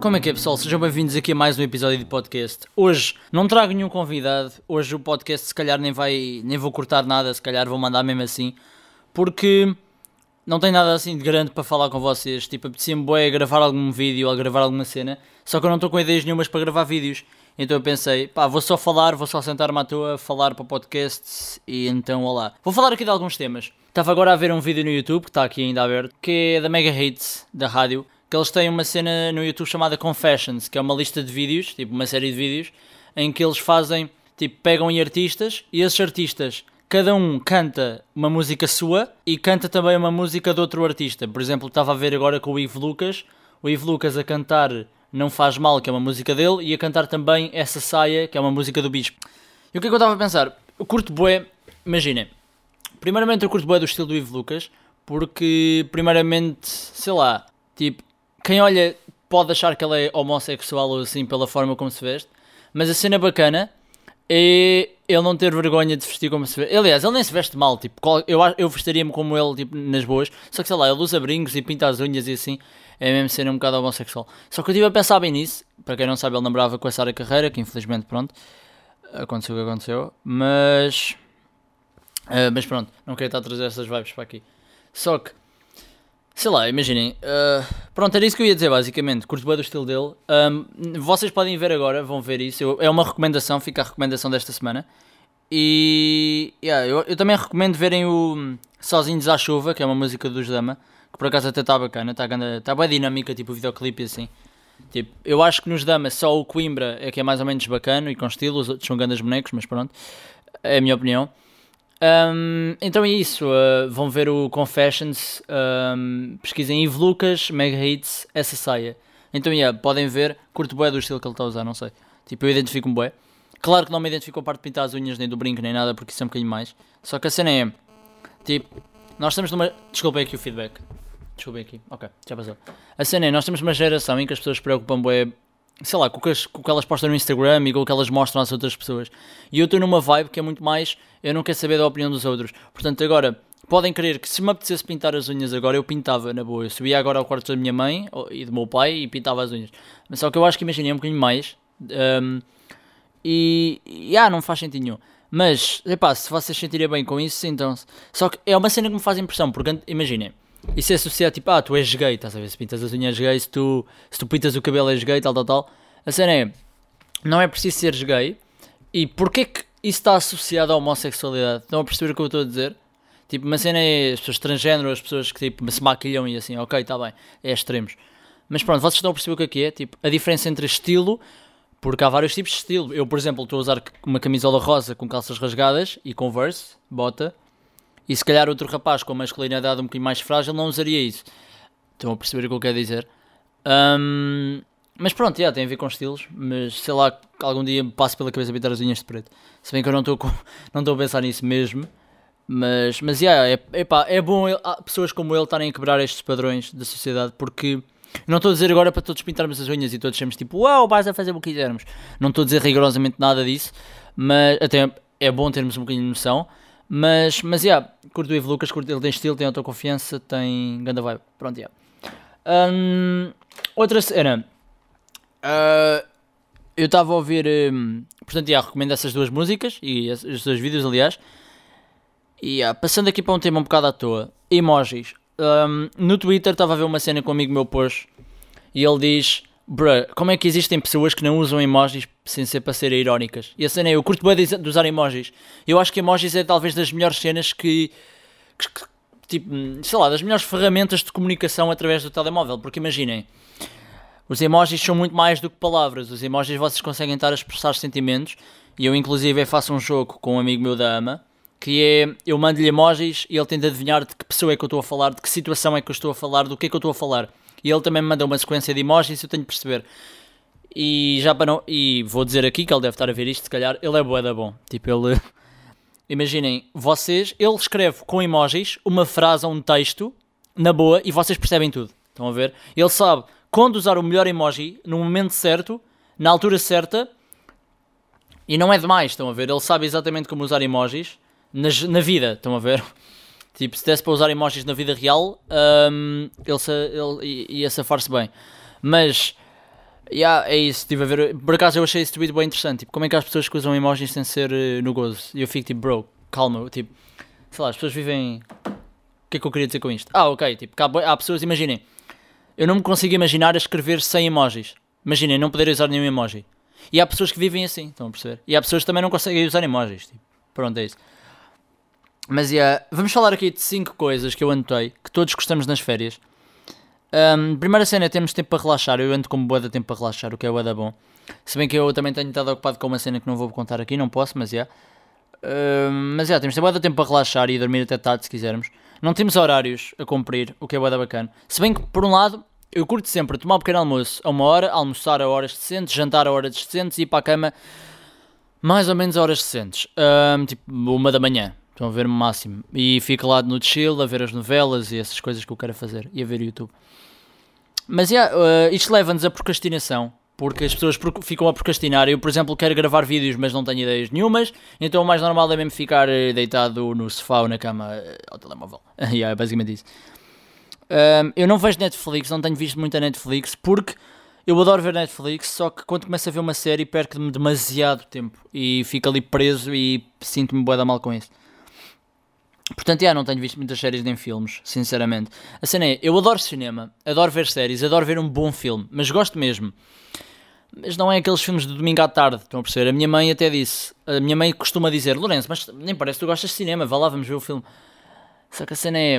Como é que é, pessoal? Sejam bem-vindos aqui a mais um episódio de podcast. Hoje não trago nenhum convidado, hoje o podcast se calhar nem vou cortar nada, se calhar vou mandar mesmo assim, porque não tenho nada assim de grande para falar com vocês, tipo, apetecia-me bué a gravar algum vídeo, a gravar alguma cena, só que eu não estou com ideias nenhumas para gravar vídeos, então eu pensei, pá, vou só sentar-me à toa, falar para podcasts e então, olá. Vou falar aqui de alguns temas. Estava agora a ver um vídeo no YouTube, que está aqui ainda aberto, que é da Mega Hits, da rádio, que eles têm uma cena no YouTube chamada Confessions, que é uma lista de vídeos, tipo uma série de vídeos, em que eles fazem, tipo, pegam em artistas, e esses artistas, cada um canta uma música sua, e canta também uma música de outro artista. Por exemplo, estava a ver agora com o Ivo Lucas a cantar Não Faz Mal, que é uma música dele, e a cantar também Essa Saia, que é uma música do Bispo. E o que é que eu estava a pensar? Eu curto bué, imaginem, primeiramente eu curto bué do estilo do Ivo Lucas, porque, primeiramente, sei lá, tipo, quem olha pode achar que ele é homossexual ou assim pela forma como se veste, mas a cena bacana é ele não ter vergonha de vestir como se veste. Aliás, ele nem se veste mal, tipo, eu vestiria-me como ele, tipo, nas boas, só que sei lá, ele usa brincos e pinta as unhas e assim, é mesmo cena um bocado homossexual. Só que eu estive a pensar bem nisso, para quem não sabe, ele namorava com a Sara Carreira, que infelizmente, pronto, aconteceu o que aconteceu, mas pronto, não queria estar a trazer essas vibes para aqui. Só que, sei lá, imaginem, pronto, era isso que eu ia dizer basicamente, curto bem do estilo dele, vocês podem ver agora, vão ver isso, é uma recomendação, fica a recomendação desta semana, e yeah, eu também recomendo verem o Sozinhos à Chuva, que é uma música dos Dama, que por acaso até está bacana, está bem dinâmica, tipo o videoclipe e assim, tipo, eu acho que nos Dama só o Coimbra é que é mais ou menos bacana e com estilo, os outros são grandes bonecos, mas pronto, é a minha opinião. Então é isso, vão ver o Confessions, pesquisem Ivo Lucas, Mega Hits, Essa Saia. Então yeah, podem ver, curto bué do estilo que ele está a usar, não sei. Tipo, eu identifico-me bué. Claro que não me identifico com a parte de pintar as unhas, nem do brinco, nem nada, porque isso é um bocadinho mais. Só que a cena é, tipo, nós estamos numa... Desculpem aqui o feedback. Desculpem aqui, ok, já passou. A cena é, nós temos uma geração em que as pessoas se preocupam bué, sei lá, com o que elas postam no Instagram e com o que elas mostram às outras pessoas. E eu estou numa vibe que é muito mais, eu não quero saber da opinião dos outros. Portanto, agora, podem crer que se me apetecesse pintar as unhas agora, eu pintava, na boa. Eu subia agora ao quarto da minha mãe e do meu pai e pintava as unhas. Mas só que eu acho que imaginei um bocadinho mais. Não faz sentido nenhum. Mas, epá, se vocês se sentirem bem com isso, então... Só que é uma cena que me faz impressão, porque, imaginem, isso é associado, tipo, tu és gay, estás a ver, se pintas as unhas gay, se tu pintas o cabelo és gay, tal, a cena é, não é preciso seres gay, e porquê que isso está associado à homossexualidade? Estão a perceber o que eu estou a dizer? Tipo, uma cena é as pessoas transgénero, as pessoas que, tipo, se maquilham e assim, ok, está bem, é extremos, mas pronto, vocês estão a perceber o que é tipo, a diferença entre estilo, porque há vários tipos de estilo, eu, por exemplo, estou a usar uma camisola rosa com calças rasgadas e Converse, bota, e se calhar outro rapaz com a masculinidade um bocadinho mais frágil não usaria isso. Estão a perceber o que eu quero dizer? Mas pronto, tem a ver com estilos. Mas sei lá, algum dia me passo pela cabeça pintar as unhas de preto. Se bem que eu não estou a pensar nisso mesmo. É bom pessoas como ele estarem a quebrar estes padrões da sociedade. Porque não estou a dizer agora para todos pintarmos as unhas e todos sermos tipo, uau, vais a fazer o que quisermos. Não estou a dizer rigorosamente nada disso. Mas até é bom termos um bocadinho de noção. Curto o Ivo Lucas, ele tem estilo, tem autoconfiança, tem ganda vibe, pronto, outra cena, eu estava a ouvir, portanto, recomendo essas duas músicas, e esses dois vídeos, aliás, e passando aqui para um tema um bocado à toa, emojis, no Twitter estava a ver uma cena que um amigo meu pôs, e ele diz, como é que existem pessoas que não usam emojis sem ser para serem irónicas? E a cena é, eu curto bem de usar emojis. Eu acho que emojis é talvez das melhores cenas que tipo, sei lá, das melhores ferramentas de comunicação através do telemóvel. Porque imaginem, os emojis são muito mais do que palavras. Os emojis vocês conseguem estar a expressar sentimentos. E eu inclusive faço um jogo com um amigo meu da AMA, que é, eu mando-lhe emojis e ele tenta adivinhar de que pessoa é que eu estou a falar, de que situação é que eu estou a falar, do que é que eu estou a falar. E ele também me manda uma sequência de emojis, eu tenho de perceber. E vou dizer aqui que ele deve estar a ver isto, se calhar, ele é bué da bom. Tipo, ele... Imaginem, ele escreve com emojis uma frase ou um texto, na boa, e vocês percebem tudo. Estão a ver? Ele sabe quando usar o melhor emoji, no momento certo, na altura certa, e não é demais, estão a ver? Ele sabe exatamente como usar emojis na vida, estão a ver? Tipo, se desse para usar emojis na vida real, ele ia safar-se bem. Mas, é isso, estive a ver. Por acaso eu achei esse tweet bem interessante. Tipo, como é que as pessoas que usam emojis sem ser no gozo? E eu fico tipo, bro, calma, tipo, sei lá, as pessoas vivem... O que é que eu queria dizer com isto? Ah, ok, tipo, há pessoas, imaginem, eu não me consigo imaginar a escrever sem emojis. Imaginem, não poder usar nenhum emoji. E há pessoas que vivem assim, estão a perceber? E há pessoas que também não conseguem usar emojis, tipo, pronto, é isso. Mas, vamos falar aqui de 5 coisas que eu anotei, que todos gostamos nas férias. Primeira cena, temos tempo para relaxar. Eu ando como bué de tempo para relaxar, o que é bué de bom. Se bem que eu também tenho estado ocupado com uma cena que não vou contar aqui, não posso, mas, temos bué de tempo para relaxar e dormir até tarde, se quisermos. Não temos horários a cumprir, o que é bué de bacana. Se bem que, por um lado, eu curto sempre tomar um pequeno almoço a uma hora, almoçar a horas decentes, jantar a horas decentes e ir para a cama mais ou menos a horas decentes. Tipo, 1 da manhã. Estão a ver o máximo. E fico lá no chill a ver as novelas e essas coisas que eu quero fazer. E a ver YouTube. Mas isto leva-nos à procrastinação. Porque as pessoas ficam a procrastinar. Eu, por exemplo, quero gravar vídeos, mas não tenho ideias nenhumas. Então o mais normal é mesmo ficar deitado no sofá ou na cama ao telemóvel. É basicamente isso. Eu não vejo Netflix. Não tenho visto muita Netflix. Porque eu adoro ver Netflix. Só que quando começo a ver uma série, perco-me demasiado tempo. E fico ali preso e sinto-me bué da mal com isso. Portanto, não tenho visto muitas séries nem filmes, sinceramente. A cena é, eu adoro cinema, adoro ver séries, adoro ver um bom filme, mas gosto mesmo. Mas não é aqueles filmes de domingo à tarde, estão a perceber? A minha mãe até disse, a minha mãe costuma dizer, Lourenço, mas nem parece que tu gostas de cinema, vá lá, vamos ver o filme. Só que a cena é,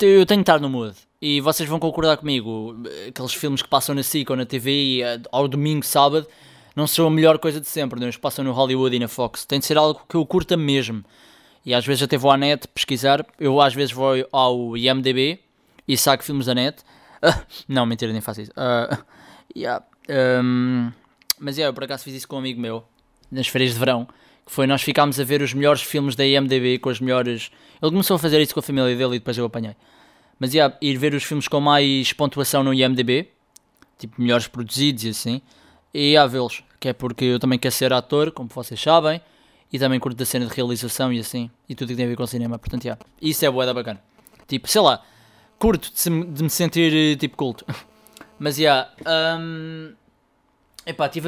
eu tenho de estar no mood, e vocês vão concordar comigo, aqueles filmes que passam na SIC ou na TV ao domingo, sábado, não são a melhor coisa de sempre, não? Os que passam no Hollywood e na Fox, tem de ser algo que eu curta mesmo. E às vezes até vou à net pesquisar. Eu às vezes vou ao IMDb e saco filmes da net. Não, mentira, nem faço isso. Eu por acaso fiz isso com um amigo meu nas férias de verão, que foi nós ficámos a ver os melhores filmes da IMDb com as melhores... Ele começou a fazer isso com a família dele e depois eu apanhei. Mas ir ver os filmes com mais pontuação no IMDb, tipo melhores produzidos e assim, e vê-los, que é porque eu também quero ser ator, como vocês sabem. E também curto da cena de realização e assim. E tudo que tem a ver com o cinema. Portanto, isso é bué da bacana. Tipo, sei lá. Curto de me sentir, tipo, culto. Mas, estive a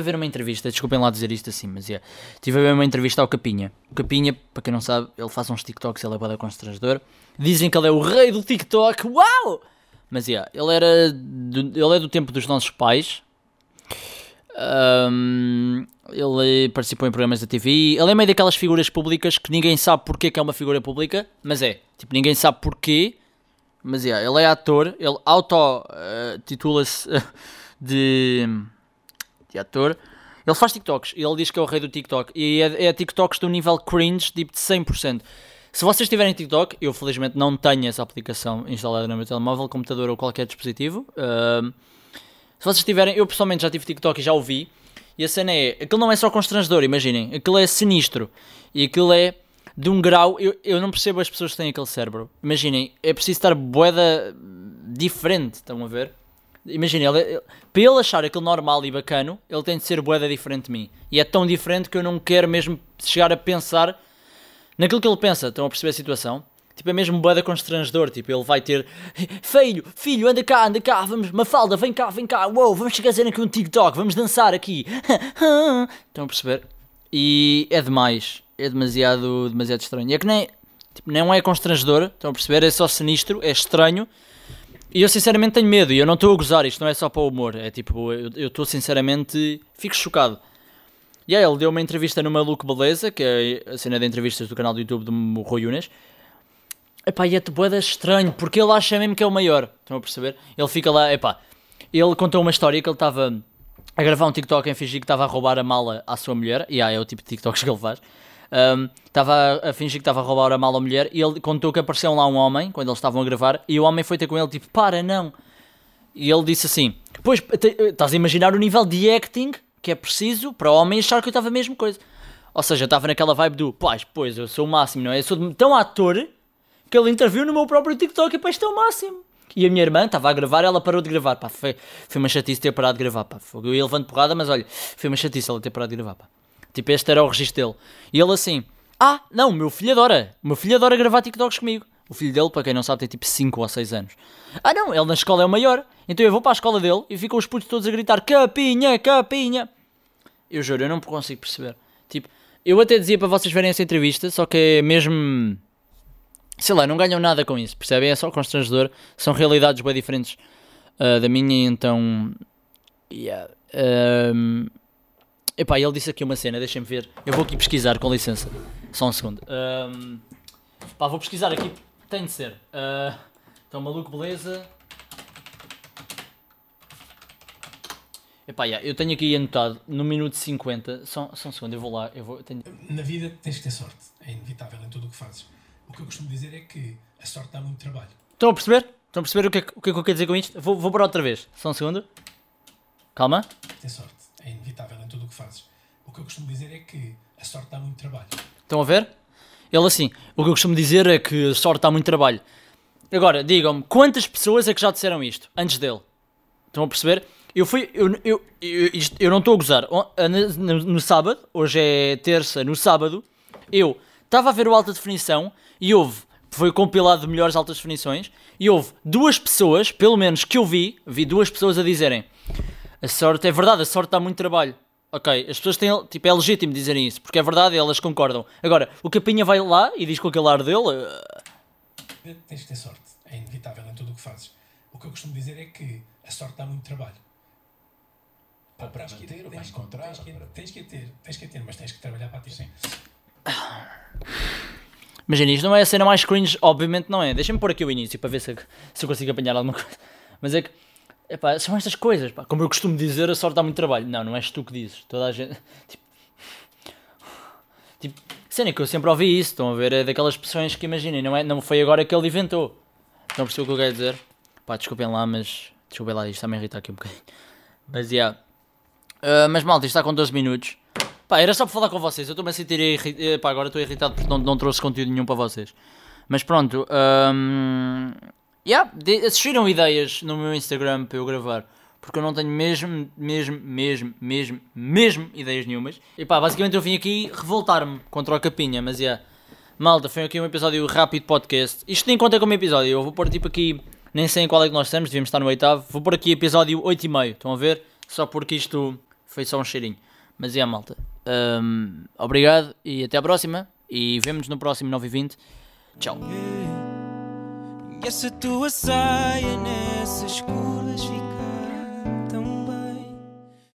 ver uma entrevista. Desculpem lá dizer isto assim, mas, estive a ver uma entrevista ao Capinha. O Capinha, para quem não sabe, ele faz uns TikToks. Ele é bué da constrangedor. Dizem que ele é o rei do TikTok. Uau! Mas, ele é do tempo dos nossos pais. Ele participou em programas da TV. Ele é meio daquelas figuras públicas que ninguém sabe porque que é uma figura pública, mas tipo, ninguém sabe porquê. Mas ele é ator, ele auto-titula-se de ator. Ele faz TikToks, ele diz que é o rei do TikTok. E é TikToks de um nível cringe, tipo de 100%. Se vocês tiverem TikTok, eu felizmente não tenho essa aplicação instalada no meu telemóvel, computador ou qualquer dispositivo. Se vocês tiverem, eu pessoalmente já tive TikTok e já o vi. E a cena é, aquilo não é só constrangedor, imaginem, aquilo é sinistro. E aquilo é de um grau, eu não percebo as pessoas que têm aquele cérebro. Imaginem, é preciso estar boeda diferente, estão a ver? Imaginem, para ele achar aquilo normal e bacano, ele tem de ser boeda diferente de mim. E é tão diferente que eu não quero mesmo chegar a pensar naquilo que ele pensa, estão a perceber a situação? Tipo, é mesmo bué da constrangedor, tipo, ele vai ter... Filho, anda cá, vamos, Mafalda, vem cá, uou, vamos fazer aqui um TikTok, vamos dançar aqui. Estão a perceber? E é demais, é demasiado estranho. E é que nem, tipo, não é constrangedor, estão a perceber? É só sinistro, é estranho. E eu sinceramente tenho medo, e eu não estou a gozar, isto não é só para o humor. É tipo, eu estou sinceramente, fico chocado. E ele deu uma entrevista no Maluco Beleza, que é a cena de entrevistas do canal do YouTube do Rui Unas. Epá, e é bué estranho, porque ele acha mesmo que é o maior, estão a perceber? Ele fica lá, ele contou uma história que ele estava a gravar um TikTok em fingir que estava a roubar a mala à sua mulher, é o tipo de TikToks que ele faz, estava a fingir que estava a roubar a mala à mulher, e ele contou que apareceu lá um homem, quando eles estavam a gravar, e o homem foi ter com ele, tipo, para, não. E ele disse assim, pois, estás a imaginar o nível de acting que é preciso para o homem achar que eu estava a mesma coisa. Ou seja, eu estava naquela vibe do, pois, eu sou o máximo, não é? Eu sou tão ator... que ele interviu no meu próprio TikTok e pá, isto é o máximo. E a minha irmã estava a gravar, ela parou de gravar, pá, foi uma chatice ter parado de gravar, pá, eu ia levando porrada, mas olha, foi uma chatice ela ter parado de gravar, pá. Tipo, este era o registro dele. E ele assim, não, o meu filho adora gravar TikToks comigo. O filho dele, para quem não sabe, tem tipo 5 ou 6 anos. Ah não, ele na escola é o maior. Então eu vou para a escola dele e ficam os putos todos a gritar Capinha, Capinha. Eu juro, eu não consigo perceber. Tipo, eu até dizia para vocês verem essa entrevista, só que é mesmo... Sei lá, não ganham nada com isso, percebem? É só constrangedor. São realidades bem diferentes da minha, então... Yeah. Epá, ele disse aqui uma cena, deixem-me ver. Eu vou aqui pesquisar, com licença. Só um segundo. Pá, vou pesquisar aqui. Tem de ser. Então, Maluco Beleza. Epá, yeah, eu tenho aqui anotado no minuto 50. Só um segundo, eu vou lá. Na vida tens que ter sorte. É inevitável em tudo o que fazes. O que eu costumo dizer é que a sorte dá muito trabalho. Estão a perceber? Estão a perceber o que é que eu quero dizer com isto? Vou para outra vez. Só um segundo. Calma. Ter sorte. É inevitável em tudo o que fazes. O que eu costumo dizer é que a sorte dá muito trabalho. Estão a ver? Ele assim, o que eu costumo dizer é que a sorte dá muito trabalho. Agora, digam-me, quantas pessoas é que já disseram isto antes dele? Estão a perceber? Eu não estou a gozar. No sábado, hoje é terça, no sábado, eu estava a ver o Alta Definição e foi compilado de melhores altas definições, e houve duas pessoas, pelo menos que eu vi duas pessoas a dizerem a sorte, é verdade, a sorte dá muito trabalho. Ok, as pessoas têm, tipo, é legítimo dizerem isso, porque é verdade e elas concordam. Agora, o Capinha vai lá e diz com aquele ar dele... Tens que ter sorte, é inevitável em tudo o que fazes. O que eu costumo dizer é que a sorte dá muito trabalho. Pá, tens que ter, mas tens que trabalhar para ti. Sim. Imagina, isto não é a cena mais cringe, obviamente não é. Deixa-me pôr aqui o início para ver se eu consigo apanhar alguma coisa. Mas é que... Epá, são estas coisas, pá. Como eu costumo dizer, a sorte dá muito trabalho. Não és tu que dizes. Toda a gente... Tipo, cena que eu sempre ouvi isso, estão a ver? É daquelas pessoas que imaginem, não foi agora que ele inventou. Não percebo o que eu quero dizer. Pá, desculpem lá, mas... Desculpem lá, isto está-me a irritar aqui um bocadinho. Mas, yeah. Mas, malta, isto está com 12 minutos. Pá, era só para falar com vocês. Eu estou-me a sentir irritado. Pá, agora estou irritado porque não trouxe conteúdo nenhum para vocês. Mas pronto, yeah, assistiram ideias no meu Instagram para eu gravar, porque eu não tenho mesmo ideias nenhumas. E pá, basicamente eu vim aqui revoltar-me contra o Capinha, mas é. Yeah. Malta, foi aqui um episódio rápido podcast. Isto nem conta como episódio, eu vou pôr tipo aqui, nem sei em qual é que nós estamos, devíamos estar no 8º. Vou pôr aqui episódio 8,5, estão a ver? Só porque isto foi só um cheirinho. Mas é, yeah, malta. Obrigado e até à próxima. E vemo-nos no próximo 9:20. Tchau. E essa tua saia nessas curvas fica.